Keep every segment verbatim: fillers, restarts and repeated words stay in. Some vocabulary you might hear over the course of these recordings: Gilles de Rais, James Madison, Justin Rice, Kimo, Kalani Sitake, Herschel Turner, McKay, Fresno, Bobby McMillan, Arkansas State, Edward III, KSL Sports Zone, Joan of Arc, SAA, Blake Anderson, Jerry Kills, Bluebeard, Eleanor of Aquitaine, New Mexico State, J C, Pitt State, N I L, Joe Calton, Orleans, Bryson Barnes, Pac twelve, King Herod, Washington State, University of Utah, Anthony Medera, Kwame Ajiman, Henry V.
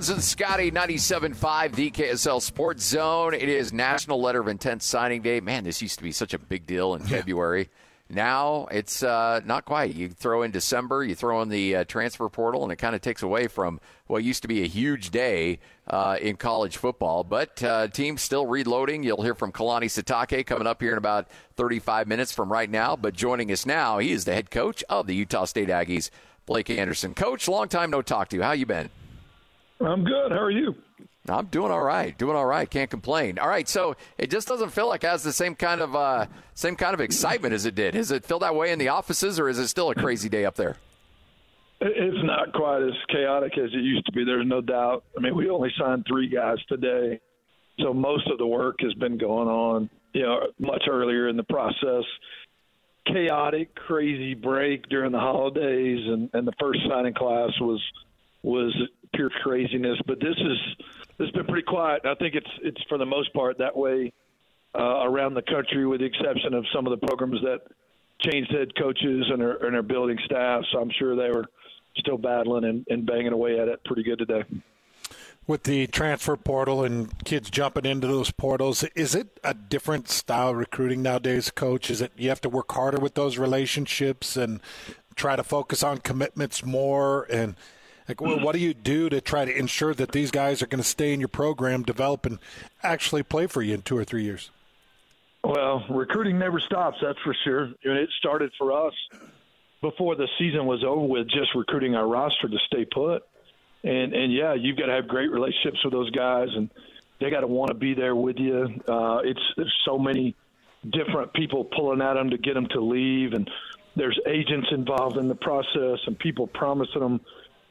Hans and Scotty, ninety-seven point five, the K S L Sports Zone. It is National Letter of Intent Signing Day. Man, this used to be such a big deal in February. Yeah. Now it's uh, not quite. You throw in December, you throw in the uh, transfer portal, and it kind of takes away from what used to be a huge day uh, in college football. But uh, teams still reloading. You'll hear from Kalani Sitake coming up here in about thirty-five minutes from right now. But joining us now, he is the head coach of the Utah State Aggies, Blake Anderson. Coach, long time no talk to you. How you been? I'm good. How are you? I'm doing all right. Doing all right. Can't complain. All right. So it just doesn't feel like it has the same kind of uh, same kind of excitement as it did. Does it feel that way in the offices, or is it still a crazy day up there? It's not quite as chaotic as it used to be. There's no doubt. I mean, we only signed three guys today, so most of the work has been going on, you know, much earlier in the process. Chaotic, crazy break during the holidays, and, and the first signing class was was. pure craziness, but this is this has been pretty quiet. I think it's it's for the most part that way uh, around the country, with the exception of some of the programs that changed head coaches and are and are building staff. So I'm sure they were still battling and, and banging away at it pretty good today. With the transfer portal and kids jumping into those portals, is it a different style of recruiting nowadays, Coach? Is it you have to work harder with those relationships and try to focus on commitments more? And Like, well, what do you do to try to ensure that these guys are going to stay in your program, develop, and actually play for you in two or three years? Well, recruiting never stops, that's for sure. I mean, it started for us before the season was over with just recruiting our roster to stay put. And, and yeah, you've got to have great relationships with those guys, and they got to want to be there with you. Uh, it's there's so many different people pulling at them to get them to leave, and there's agents involved in the process and people promising them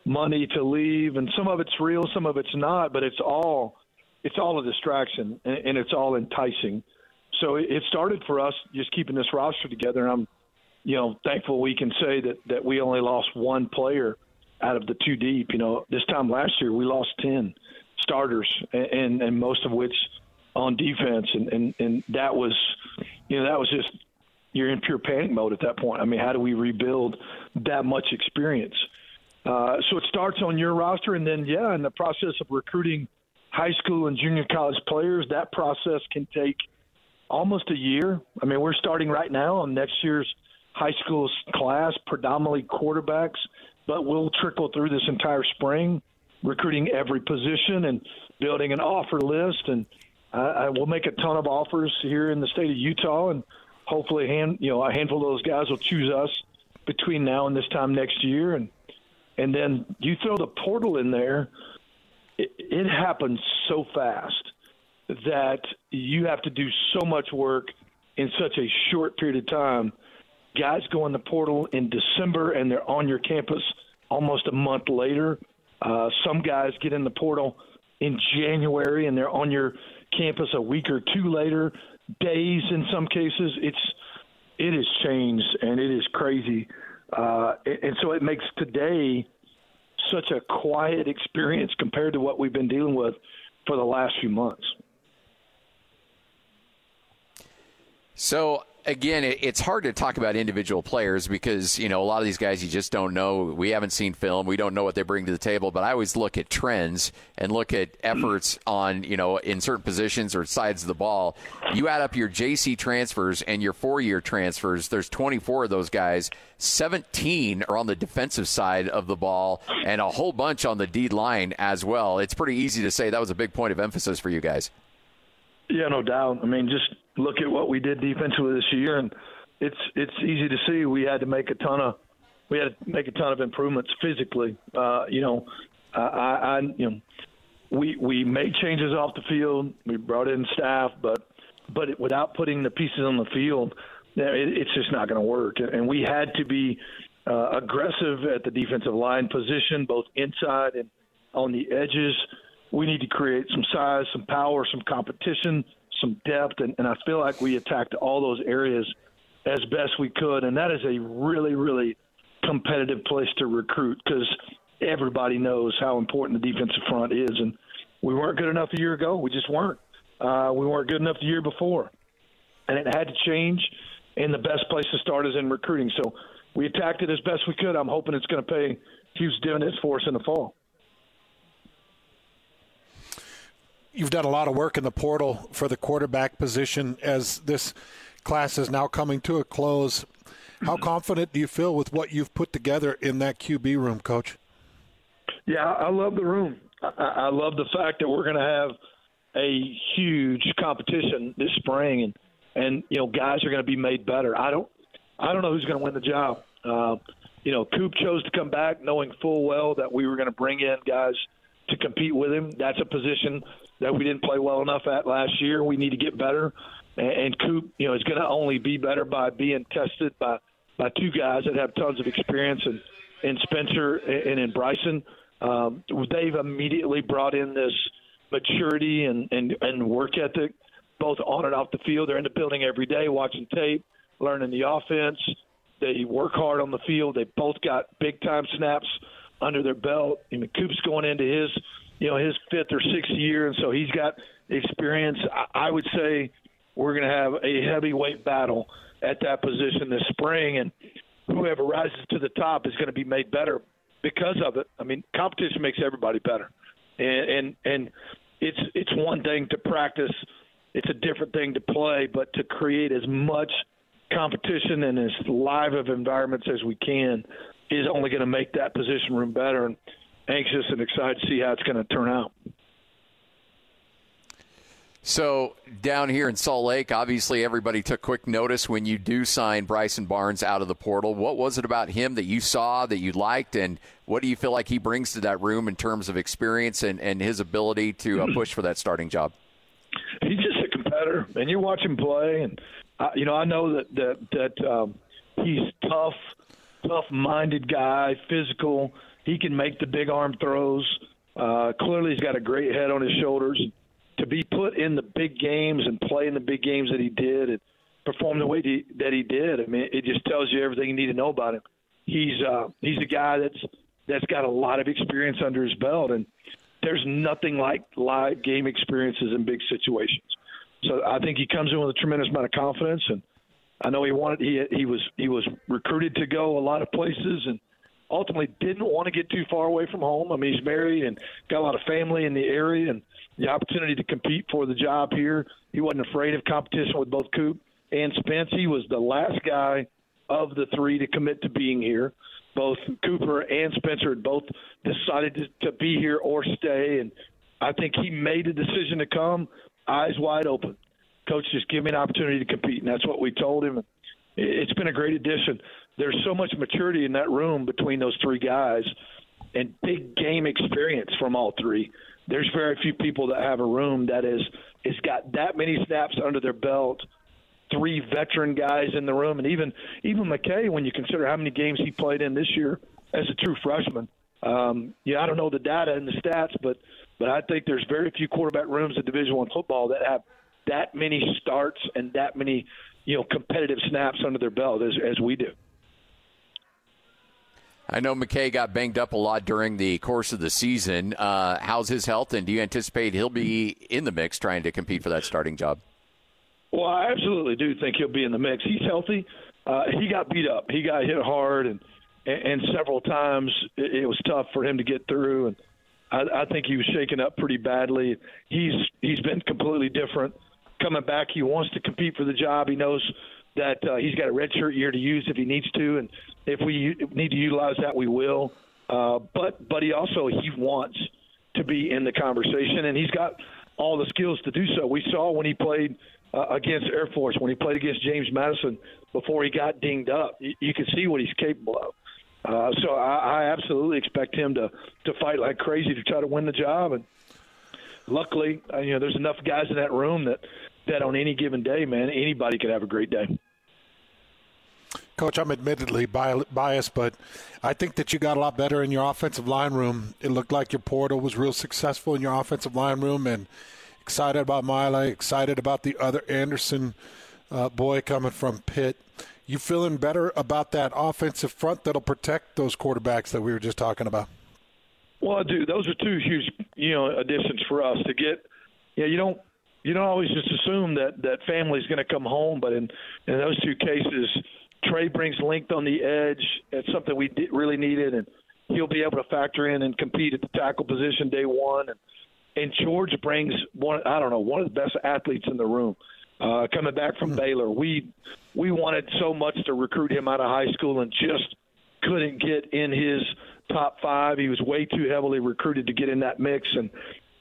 money to leave, and some of it's real, some of it's not, but it's all it's all a distraction, and, and it's all enticing. So it, it started for us just keeping this roster together, and I'm you know thankful we can say that that we only lost one player out of the two deep. You know this time last year we lost ten starters, and and, and most of which on defense, and, and and that was you know that was just you're in pure panic mode at that point. I mean, how do we rebuild that much experience? Uh, so it starts on your roster, and then, yeah, in the process of recruiting high school and junior college players, that process can take almost a year. I mean, we're starting right now on next year's high school class, predominantly quarterbacks, but we'll trickle through this entire spring, recruiting every position and building an offer list. And I, I will make a ton of offers here in the state of Utah, and hopefully hand, you know, a handful of those guys will choose us between now and this time next year. And And then you throw the portal in there, it, it happens so fast that you have to do so much work in such a short period of time. Guys go in the portal in December, and they're on your campus almost a month later. Uh, some guys get in the portal in January, and they're on your campus a week or two later, days in some cases. It's it has changed, and it is crazy. Uh, and so it makes today such a quiet experience compared to what we've been dealing with for the last few months. So, again, it's hard to talk about individual players because, you know, a lot of these guys you just don't know. We haven't seen film. We don't know what they bring to the table. But I always look at trends and look at efforts on, you know, in certain positions or sides of the ball. You add up your J C transfers and your four-year transfers. There's twenty-four of those guys. seventeen are on the defensive side of the ball and a whole bunch on the D line as well. It's pretty easy to say that was a big point of emphasis for you guys. Yeah, no doubt. I mean, just look at what we did defensively this year, and it's it's easy to see we had to make a ton of we had to make a ton of improvements physically. Uh, you know, I, I you know we we made changes off the field. We brought in staff, but but it, without putting the pieces on the field, it, it's just not going to work. And we had to be uh, aggressive at the defensive line position, both inside and on the edges. We need to create some size, some power, some competition, some depth, and, and I feel like we attacked all those areas as best we could, and that is a really, really competitive place to recruit because everybody knows how important the defensive front is, and we weren't good enough a year ago. We just weren't. Uh, we weren't good enough the year before, and it had to change, and the best place to start is in recruiting. So we attacked it as best we could. I'm hoping it's going to pay huge dividends for us in the fall. you've done a lot of work in the portal for the quarterback position as this class is now coming to a close. How confident do you feel with what you've put together in that Q B room, Coach? Yeah, I love the room. I, I love the fact that we're going to have a huge competition this spring, and, and you know, guys are going to be made better. I don't I don't know who's going to win the job. Uh, you know, Coop chose to come back knowing full well that we were going to bring in guys to compete with him. That's a position that we didn't play well enough at last year. We need to get better. And, and Coop, you know, is going to only be better by being tested by, by two guys that have tons of experience, and in Spencer and in Bryson. Um, they've immediately brought in this maturity and, and, and work ethic, both on and off the field. They're in the building every day, watching tape, learning the offense. They work hard on the field. They both got big-time snaps under their belt. I mean, Coop's going into his, you know, his fifth or sixth year, and so he's got experience. I, I would say we're going to have a heavyweight battle at that position this spring, and whoever rises to the top is going to be made better because of it. I mean, competition makes everybody better. And, and and it's it's one thing to practice, it's a different thing to play, but to create as much competition and as live of environments as we can is only going to make that position room better. And anxious and excited to see how it's going to turn out. So down here in Salt Lake, obviously everybody took quick notice when you do sign Bryson Barnes out of the portal. What was it about him that you saw that you liked, and what do you feel like he brings to that room in terms of experience and, and his ability to uh, push for that starting job? He's just a competitor, and you watch him play, and uh, you know, I know that that, that um, he's tough, tough-minded guy, physical. He can make the big arm throws. Uh, clearly, he's got a great head on his shoulders. To be put in the big games and play in the big games that he did and perform the way that he did, I mean, it just tells you everything you need to know about him. He's uh, he's a guy that's that's got a lot of experience under his belt, and there's nothing like live game experiences in big situations. So I think he comes in with a tremendous amount of confidence, and I know he wanted he he was he was recruited to go a lot of places, and ultimately didn't want to get too far away from home. I mean, he's married and got a lot of family in the area, and the opportunity to compete for the job here, he wasn't afraid of competition with both Coop and Spence. He was the last guy of the three to commit to being here. Both Cooper and Spencer had both decided to, to be here or stay, and I think he made a decision to come eyes wide open. Coach, just give me an opportunity to compete, and that's what we told him. It's been a great addition. There's so much maturity in that room between those three guys and big game experience from all three. There's very few people that have a room that is has got that many snaps under their belt, three veteran guys in the room, and even even McKay, when you consider how many games he played in this year as a true freshman. Um, yeah, I don't know the data and the stats, but, but I think there's very few quarterback rooms in Division I football that have that many starts and that many you know competitive snaps under their belt as, as we do. I know McKay got banged up a lot during the course of the season. Uh, how's his health, and do you anticipate he'll be in the mix trying to compete for that starting job? Well, I absolutely do think he'll be in the mix. He's healthy. Uh, he got beat up. He got hit hard, and and several times it was tough for him to get through. And I, I think he was shaken up pretty badly. He's he's been completely different. Coming back, he wants to compete for the job. He knows that uh, he's got a redshirt year to use if he needs to, and if we u- need to utilize that, we will. Uh, but but he also he wants to be in the conversation, and he's got all the skills to do so. We saw when he played uh, against Air Force, when he played against James Madison before he got dinged up. You, you can see what he's capable of. Uh, so I, I absolutely expect him to, to fight like crazy to try to win the job. And luckily, uh, you know, there's enough guys in that room that that on any given day, man, anybody could have a great day. Coach, I'm admittedly biased, but I think that you got a lot better in your offensive line room. It looked like your portal was real successful in your offensive line room, and excited about Miley, excited about the other Anderson uh, boy coming from Pitt. You feeling better about that offensive front that'll protect those quarterbacks that we were just talking about? Well, I do. Those are two huge, you know, additions for us to get. Yeah, you know, you don't. You don't always just assume that, that family's going to come home, but in, in those two cases, Trey brings length on the edge. It's something we really needed, and he'll be able to factor in and compete at the tackle position day one. And, and George brings one, I don't know, one of the best athletes in the room. Uh, coming back from Baylor, we we wanted so much to recruit him out of high school and just couldn't get in his top five. He was way too heavily recruited to get in that mix, and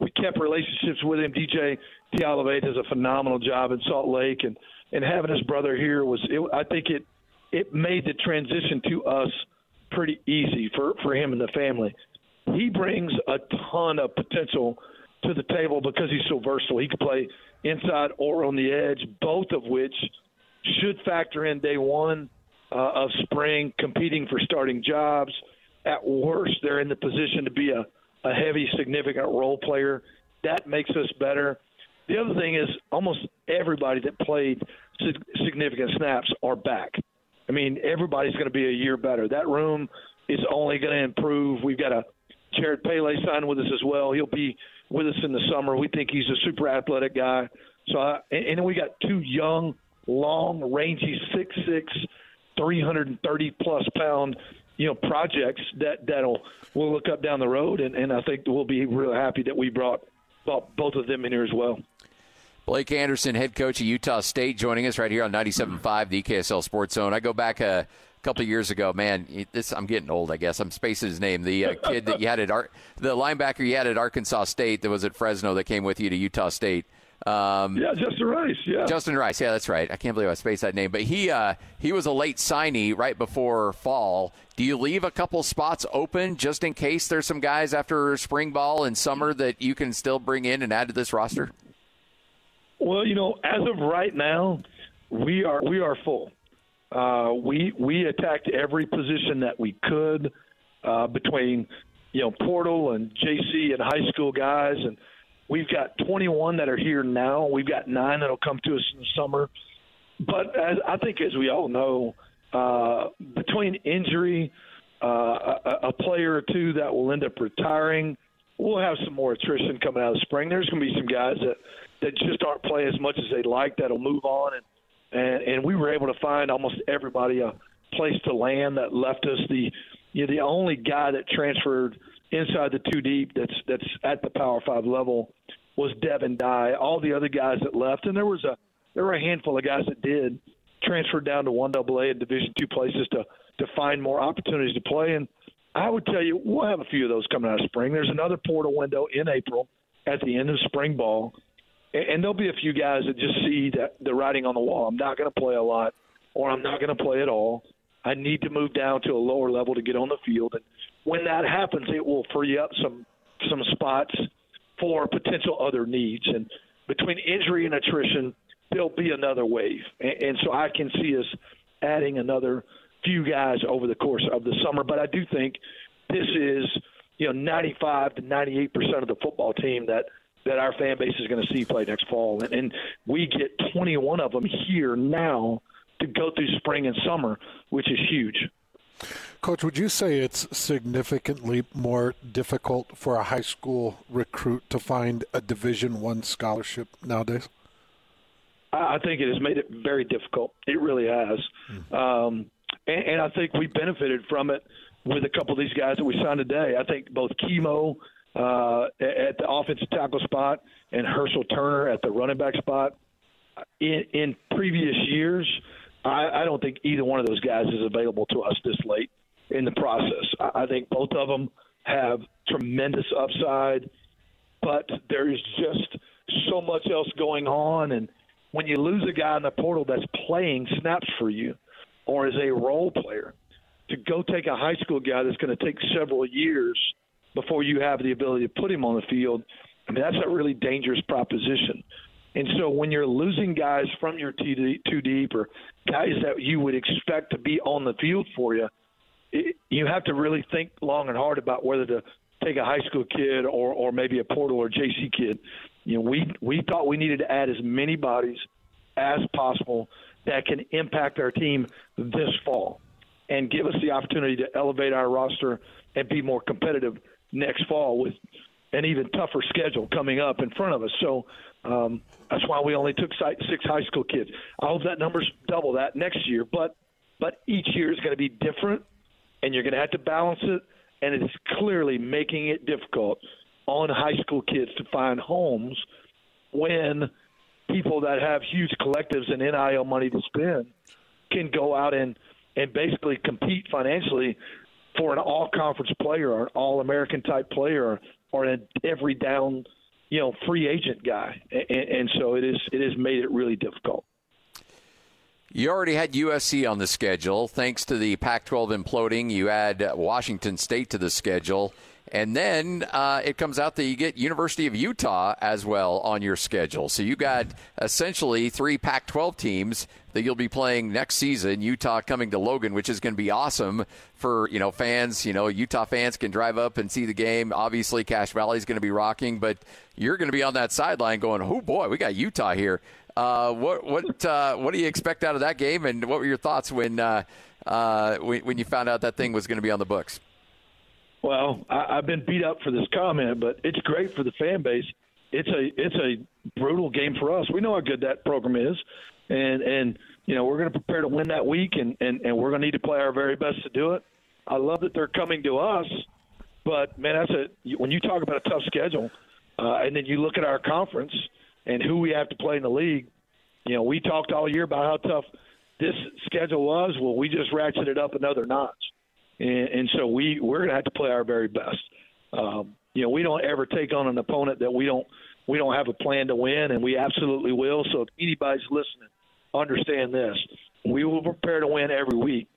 we kept relationships with him. D J Tialavea does a phenomenal job in Salt Lake, and, and having his brother here was, it, I think it it made the transition to us pretty easy for, for him and the family. He brings a ton of potential to the table because he's so versatile. He can play inside or on the edge, both of which should factor in day one uh, of spring, competing for starting jobs. At worst, they're in the position to be a, a heavy, significant role player. That makes us better. The other thing is almost everybody that played significant snaps are back. I mean, everybody's going to be a year better. That room is only going to improve. We've got a Jared Pele signed with us as well. He'll be with us in the summer. We think he's a super athletic guy. So, I, and then we got two young, long, rangy, six six, three hundred thirty plus pound, you know, projects that that'll we'll look up down the road, and, and I think we'll be real happy that we brought, brought both of them in here as well. Blake Anderson, head coach of Utah State, joining us right here on ninety-seven point five, the K S L Sports Zone. I go back a couple of years ago, man. This I'm getting old, I guess. I'm spacing his name. The uh, kid that you had at Ar- the linebacker you had at Arkansas State that was at Fresno that came with you to Utah State. Um, yeah, Justin Rice. Yeah, Justin Rice. Yeah, that's right. I can't believe I spaced that name. But he uh, he was a late signee right before fall. Do you leave a couple spots open just in case there's some guys after spring ball and summer that you can still bring in and add to this roster? Well, you know, as of right now, we are we are full. Uh, we we attacked every position that we could uh, between, you know, portal and J C and high school guys, and we've got twenty-one that are here now. We've got nine that'll come to us in the summer. But as, I think, as we all know, uh, between injury, uh, a, a player or two that will end up retiring, we'll have some more attrition coming out of the spring. There's going to be some guys that. that just aren't playing as much as they'd like, that'll move on. And, and and we were able to find almost everybody a place to land that left us. The you know, the only guy that transferred inside the two deep that's that's at the Power Five level was Devin Dye. All the other guys that left, and there was a there were a handful of guys that did transfer down to one double A and Division two places to, to find more opportunities to play. And I would tell you, we'll have a few of those coming out of spring. There's another portal window in April at the end of spring ball. And there'll be a few guys that just see that the writing on the wall. I'm not going to play a lot, or I'm not going to play at all. I need to move down to a lower level to get on the field. And when that happens, it will free up some some spots for potential other needs. And between injury and attrition, there'll be another wave. And, and so I can see us adding another few guys over the course of the summer. But I do think this is, you know, ninety-five to ninety-eight percent of the football team that – that our fan base is going to see play next fall. And, and we get twenty-one of them here now to go through spring and summer, which is huge. Coach, would you say it's significantly more difficult for a high school recruit to find a Division I scholarship nowadays? I think it has made it very difficult. It really has. Mm-hmm. Um, and, and I think we benefited from it with a couple of these guys that we signed today. I think both Kimo Uh, at the offensive tackle spot and Herschel Turner at the running back spot. In, in previous years, I, I don't think either one of those guys is available to us this late in the process. I, I think both of them have tremendous upside, but there is just so much else going on. And when you lose a guy in the portal that's playing snaps for you or is a role player, to go take a high school guy that's going to take several years before you have the ability to put him on the field, I mean, that's a really dangerous proposition. And so when you're losing guys from your two deep or guys that you would expect to be on the field for you, it, you have to really think long and hard about whether to take a high school kid or, or maybe a portal or J C kid. You know, we, we thought we needed to add as many bodies as possible that can impact our team this fall and give us the opportunity to elevate our roster and be more competitive next fall with an even tougher schedule coming up in front of us. So um, that's why we only took six high school kids. I hope that number's double that next year, but but each year is going to be different, and you're going to have to balance it, and it's clearly making it difficult on high school kids to find homes when people that have huge collectives and N I L money to spend can go out and, and basically compete financially for an all-conference player or an all-American type player or an every down, you know, free agent guy. And, and so it is it has made it really difficult. You already had U S C on the schedule. Thanks to the Pac twelve imploding, you add Washington State to the schedule. And then uh, it comes out that you get University of Utah as well on your schedule. So you got essentially three Pac twelve teams that you'll be playing next season. Utah coming to Logan, which is going to be awesome for, you know, fans. You know, Utah fans can drive up and see the game. Obviously, Cache Valley is going to be rocking, but you're going to be on that sideline going, oh, boy, we got Utah here. Uh, what what uh, what do you expect out of that game, and what were your thoughts when uh, uh, when, when you found out that thing was going to be on the books? Well, I, I've been beat up for this comment, but it's great for the fan base. It's a it's a brutal game for us. We know how good that program is, and and you know we're going to prepare to win that week, and, and, and we're going to need to play our very best to do it. I love that they're coming to us, but man, that's a when you talk about a tough schedule, uh, and then you look at our conference and who we have to play in the league. You know, we talked all year about how tough this schedule was. Well, we just ratcheted up another notch. And, and so we, we're going to have to play our very best. Um, you know, we don't ever take on an opponent that we don't we don't have a plan to win, and we absolutely will. So if anybody's listening, understand this. We will prepare to win every week.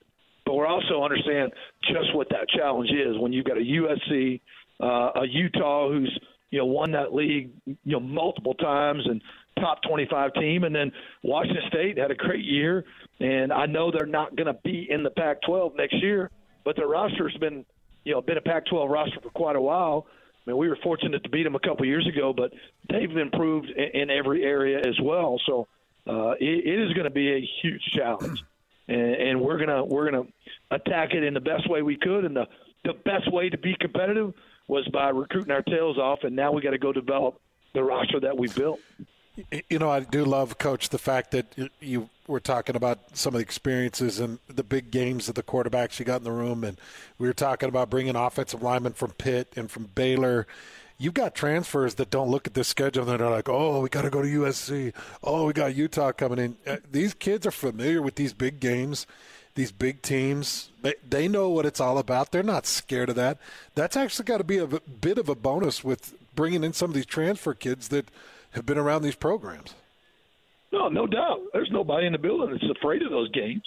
But we're also understand just what that challenge is when you've got a U S C, uh, a Utah who's, you know, won that league, you know, multiple times and top twenty-five team. And then Washington State had a great year. And I know they're not going to be in the Pac twelve next year, but their roster's been, you know, been a Pac twelve roster for quite a while. I mean, we were fortunate to beat them a couple years ago, but they've improved in, in every area as well. So uh, it, it is going to be a huge challenge. And, and we're going to we're going to attack it in the best way we could. And the, the best way to be competitive was by recruiting our tails off, and now we got to go develop the roster that we built. You know, I do love, Coach, the fact that you were talking about some of the experiences and the big games that the quarterbacks you got in the room, and we were talking about bringing offensive linemen from Pitt and from Baylor. You've got transfers that don't look at this schedule and they're like, oh, we got to go to U S C. Oh, we got Utah coming in. These kids are familiar with these big games. These big teams, they, they know what it's all about. They're not scared of that. That's actually got to be a bit of a bonus with bringing in some of these transfer kids that have been around these programs. No, no doubt. There's nobody in the building that's afraid of those games.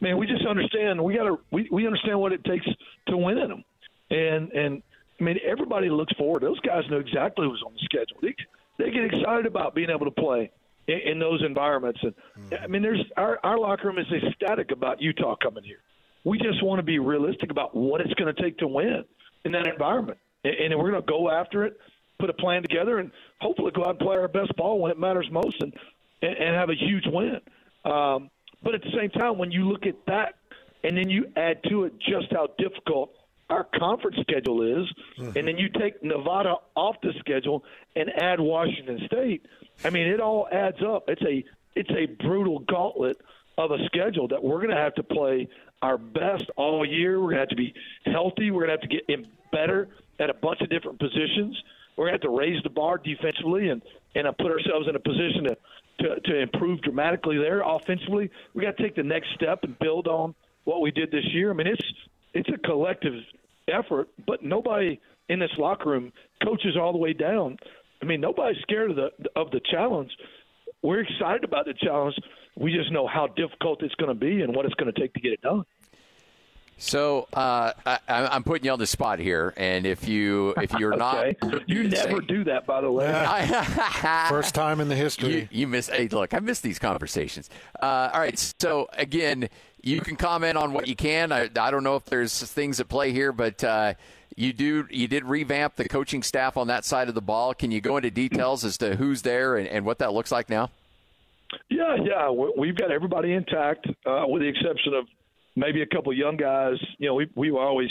Man, we just understand. We got to. We, we understand what it takes to win in them. And and I mean, everybody looks forward. Those guys know exactly who's on the schedule. They they get excited about being able to play in those environments. And I mean, there's our, our locker room is ecstatic about Utah coming here. We just want to be realistic about what it's going to take to win in that environment. And, and we're going to go after it, put a plan together, and hopefully go out and play our best ball when it matters most and, and, and have a huge win. Um, but at the same time, when you look at that and then you add to it just how difficult our conference schedule is, mm-hmm. and then you take Nevada off the schedule and add Washington State, I mean, it all adds up. It's a it's a brutal gauntlet of a schedule that we're going to have to play our best all year. We're going to have to be healthy. We're going to have to get in better at a bunch of different positions. We're going to have to raise the bar defensively and, and put ourselves in a position to, to, to improve dramatically there offensively. We've got to take the next step and build on what we did this year. I mean, it's it's a collective effort, but nobody in this locker room, coaches all the way down, I mean, nobody's scared of the of the challenge. We're excited about the challenge. We just know how difficult it's going to be and what it's going to take to get it done. So uh, I, I'm putting you on the spot here, and if you if you're okay. not, you never say, do that, by the way. Yeah. First time in the history. You, you miss. Hey, look, I miss these conversations. Uh, all right, so again, you can comment on what you can. I, I don't know if there's things at play here, but. Uh, You do. You did revamp the coaching staff on that side of the ball. Can you go into details as to who's there and, and what that looks like now? Yeah, yeah. We've got everybody intact, uh, with the exception of maybe a couple young guys. You know, we we always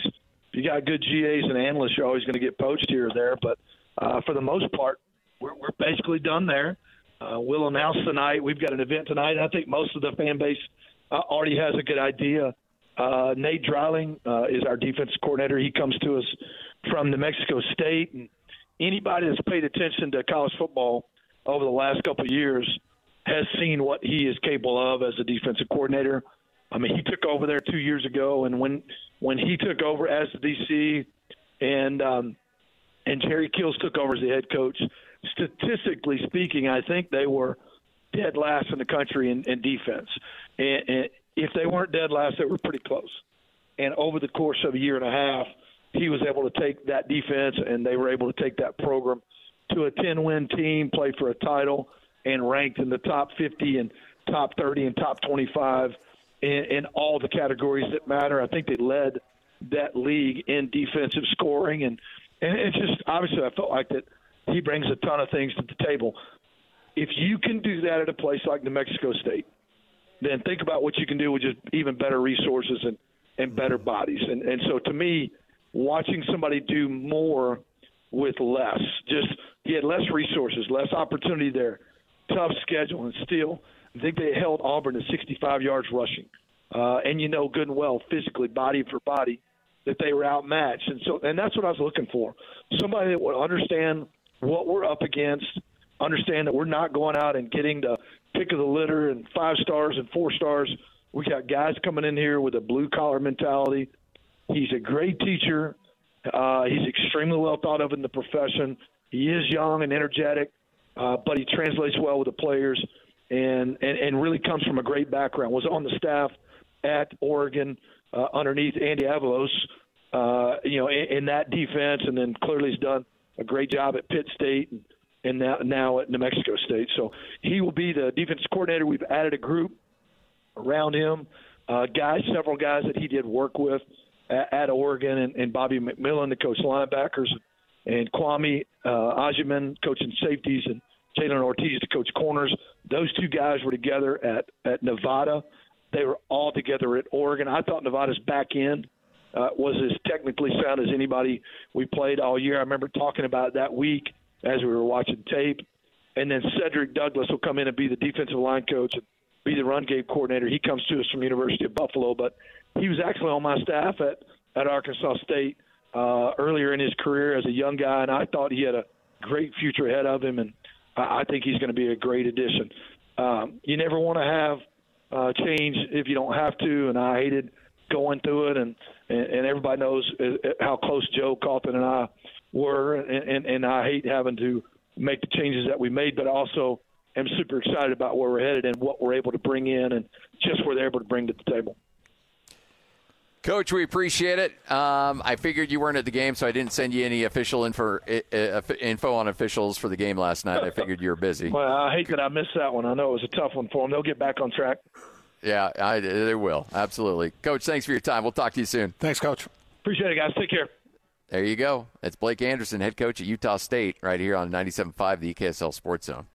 you got good G As and analysts. You're always going to get poached here or there, but uh, for the most part, we're, we're basically done there. Uh, we'll announce tonight. We've got an event tonight, and I think most of the fan base uh, already has a good idea. Uh, Nate Dreiling uh, is our defensive coordinator. He comes to us from New Mexico State, and anybody that's paid attention to college football over the last couple of years has seen what he is capable of as a defensive coordinator. I mean, he took over there two years ago, and when when he took over as the D C and um, and Jerry Kills took over as the head coach, statistically speaking, I think they were dead last in the country in, in defense. And, and if they weren't dead last, they were pretty close. And over the course of a year and a half, he was able to take that defense, and they were able to take that program to a ten-win team, play for a title, and ranked in the top fifty and top thirty and top twenty-five in, in all the categories that matter. I think they led that league in defensive scoring. And, and it's just obviously I felt like that he brings a ton of things to the table. If you can do that at a place like New Mexico State, then think about what you can do with just even better resources and, and better bodies. And, and so to me, watching somebody do more with less, just he had less resources, less opportunity there, tough schedule, and still I think they held Auburn to sixty-five yards rushing. Uh, and you know good and well, physically, body for body, that they were outmatched. And so, and that's what I was looking for. Somebody that would understand what we're up against, understand that we're not going out and getting the pick of the litter and five stars and four stars. We got guys coming in here with a blue-collar mentality. He's a great teacher. Uh, he's extremely well thought of in the profession. He is young and energetic, uh, but he translates well with the players and, and, and really comes from a great background. Was on the staff at Oregon uh, underneath Andy Avalos, uh, you know, in, in that defense, and then clearly has done a great job at Pitt State and, and now, now at New Mexico State. So he will be the defense coordinator. We've added a group around him, uh, guys, several guys that he did work with at Oregon, and, and Bobby McMillan, the coach linebackers, and Kwame uh, Ajiman, coaching safeties, and Taylor Ortiz, the coach corners. Those two guys were together at, at Nevada. They were all together at Oregon. I thought Nevada's back end uh, was as technically sound as anybody we played all year. I remember talking about it that week as we were watching tape. And then Cedric Douglas will come in and be the defensive line coach and be the run game coordinator. He comes to us from University of Buffalo, but he was actually on my staff at, at Arkansas State uh, earlier in his career as a young guy, and I thought he had a great future ahead of him, and I, I think he's going to be a great addition. Um, you never want to have uh, change if you don't have to, and I hated going through it, and, and, and everybody knows how close Joe Calton and I were, and, and, and I hate having to make the changes that we made, but also am super excited about where we're headed and what we're able to bring in and just what they're able to bring to the table. Coach, we appreciate it. Um, I figured you weren't at the game, so I didn't send you any official info, uh, info on officials for the game last night. I figured you were busy. Well, I hate that I missed that one. I know it was a tough one for them. They'll get back on track. Yeah, I, they will. Absolutely. Coach, thanks for your time. We'll talk to you soon. Thanks, Coach. Appreciate it, guys. Take care. There you go. That's Blake Anderson, head coach at Utah State, right here on ninety-seven point five, the E K S L Sports Zone.